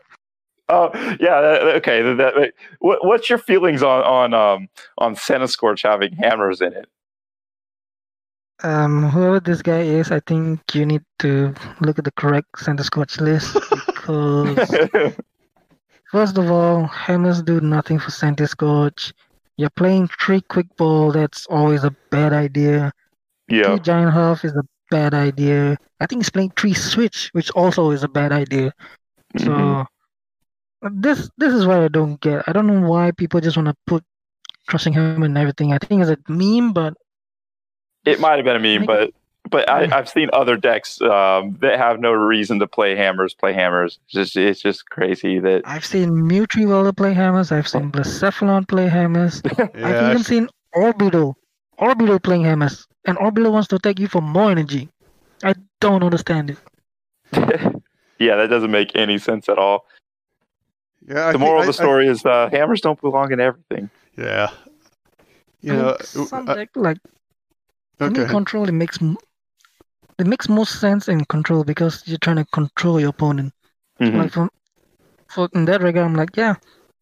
Oh yeah, okay. What's your feelings on Centiskorch having hammers in it? Whoever this guy is, I think you need to look at the correct Centiskorch list, because first of all, hammers do nothing for Centiskorch. You're playing 3 quick ball. That's always a bad idea. 2 giant half is a bad idea. I think he's playing 3 Switch, which also is a bad idea. Mm-hmm. So this is what I don't get. I don't know why people just want to put Crushing Hammer and everything. I think it's a meme, but it might have been a meme, I've seen other decks that have no reason to play hammers. It's just crazy that I've seen Mewtwo Welder play hammers. I've seen Blacephalon play hammers. Yeah, I've even seen Orbital playing hammers, and Orbital wants to attack you for more energy. I don't understand it. Yeah, that doesn't make any sense at all. Yeah, the moral of the story is hammers don't belong in everything. Yeah, control it makes more sense in control because you're trying to control your opponent. Mm-hmm. Like for in that regard, I'm like, yeah,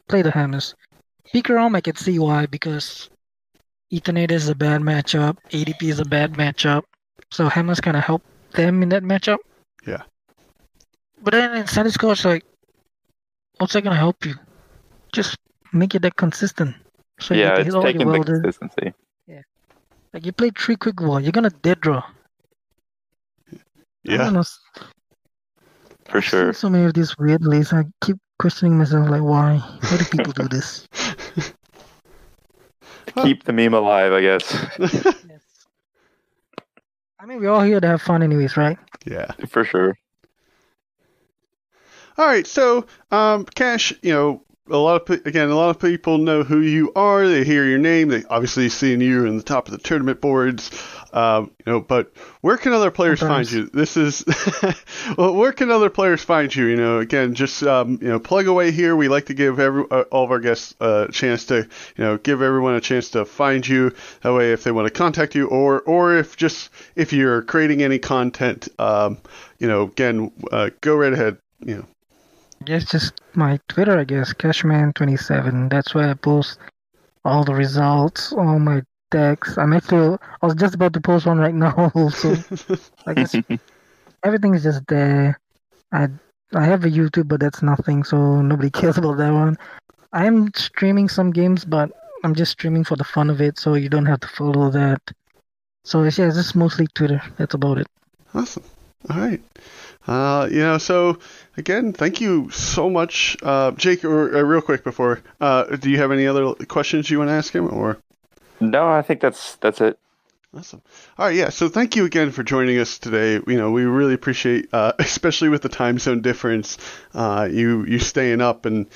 play the hammers. Pikarom, I can see why, because Eternatus is a bad matchup, ADP is a bad matchup, so hammers kind of help them in that matchup. Yeah. But then in Centiskorch, like, what's that gonna help you? Just make your deck consistent. So yeah, it's taking the consistency. Yeah. Like, you play 3 Quick Wall, you're gonna dead draw. Yeah. For sure. So many of these weird lists, I keep questioning myself, like, why? Why do people do this? Keep the meme alive, I guess. Yes. I mean, we're all here to have fun anyways, right? Yeah. For sure. All right, so, Cash, a lot of people know who you are. They hear your name. They obviously seen you in the top of the tournament boards. But where can other players find you? Where can other players find you? Plug away here. We like to give all of our guests a chance to, give everyone a chance to find you. That way, if they want to contact you, or if you're creating any content, go right ahead. Yes, just my Twitter, I guess, Cashman27. That's where I post all the results, all my decks. I was just about to post one right now, also. I guess everything is just there. I have a YouTube, but that's nothing, so nobody cares about that one. I'm streaming some games, but I'm just streaming for the fun of it, so you don't have to follow that. So yeah, it's just mostly Twitter. That's about it. Awesome. All right. So again, thank you so much, Jake. Or real quick before, do you have any other questions you want to ask him? Or no, I think that's it. Awesome. All right, yeah. So thank you again for joining us today. We really appreciate, especially with the time zone difference, you staying up and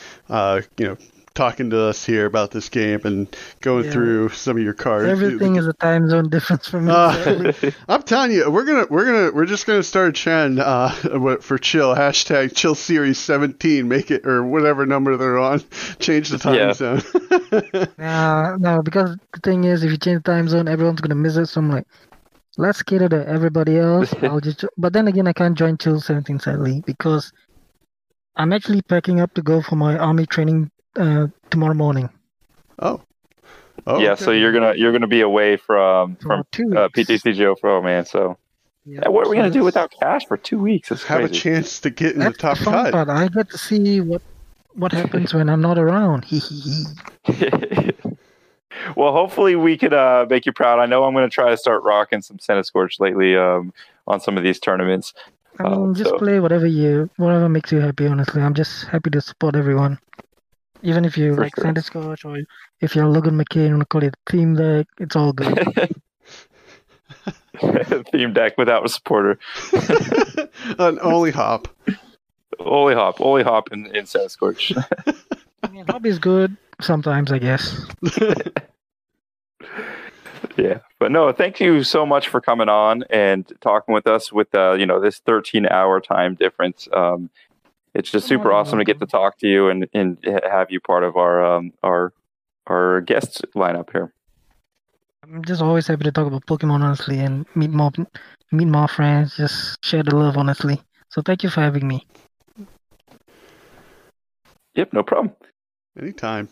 talking to us here about this game and going through some of your cards. Everything is a time zone difference for me. I'm telling you, we're just gonna start chatting for Chill, hashtag Chill Series 17, make it, or whatever number they're on, change the time zone. No, because the thing is, if you change the time zone, everyone's gonna miss it. So I'm like, let's cater to everybody else. But then again, I can't join Chill 17 sadly because I'm actually packing up to go for my army training tomorrow morning. Oh yeah, okay. So you're gonna be away from PTCGO Pro, man. So what are we gonna do without Cash for 2 weeks? It's have crazy. A chance to get in That's the top the fun cut. Part. I get to see what happens when I'm not around. Well, hopefully we could make you proud. I know I'm gonna try to start rocking some Centiskorch lately on some of these tournaments. I mean, play whatever makes you happy. Honestly, I'm just happy to support everyone. Even if you like Centiskorch or if you're Logan McKay and call it theme deck, it's all good. Theme deck without a supporter. An Oli Hop. Oli Hop in Centiskorch. I mean, Hop is good sometimes, I guess. Yeah. But no, thank you so much for coming on and talking with us with, this 13-hour time difference. It's just super awesome to get to talk to you and have you part of our guests lineup here. I'm just always happy to talk about Pokemon, honestly, and meet more friends. Just share the love, honestly. So thank you for having me. Yep, no problem. Anytime.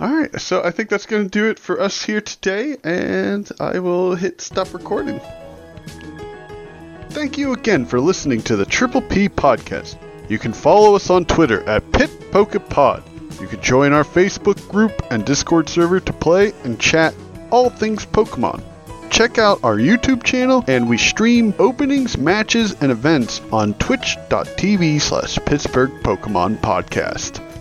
All right, so I think that's going to do it for us here today, and I will hit stop recording. Thank you again for listening to the Triple P Podcast. You can follow us on Twitter at PitPokePod. You can join our Facebook group and Discord server to play and chat all things Pokemon. check out our YouTube channel, and we stream openings, matches, and events on twitch.tv/PittsburghPokemonPodcast.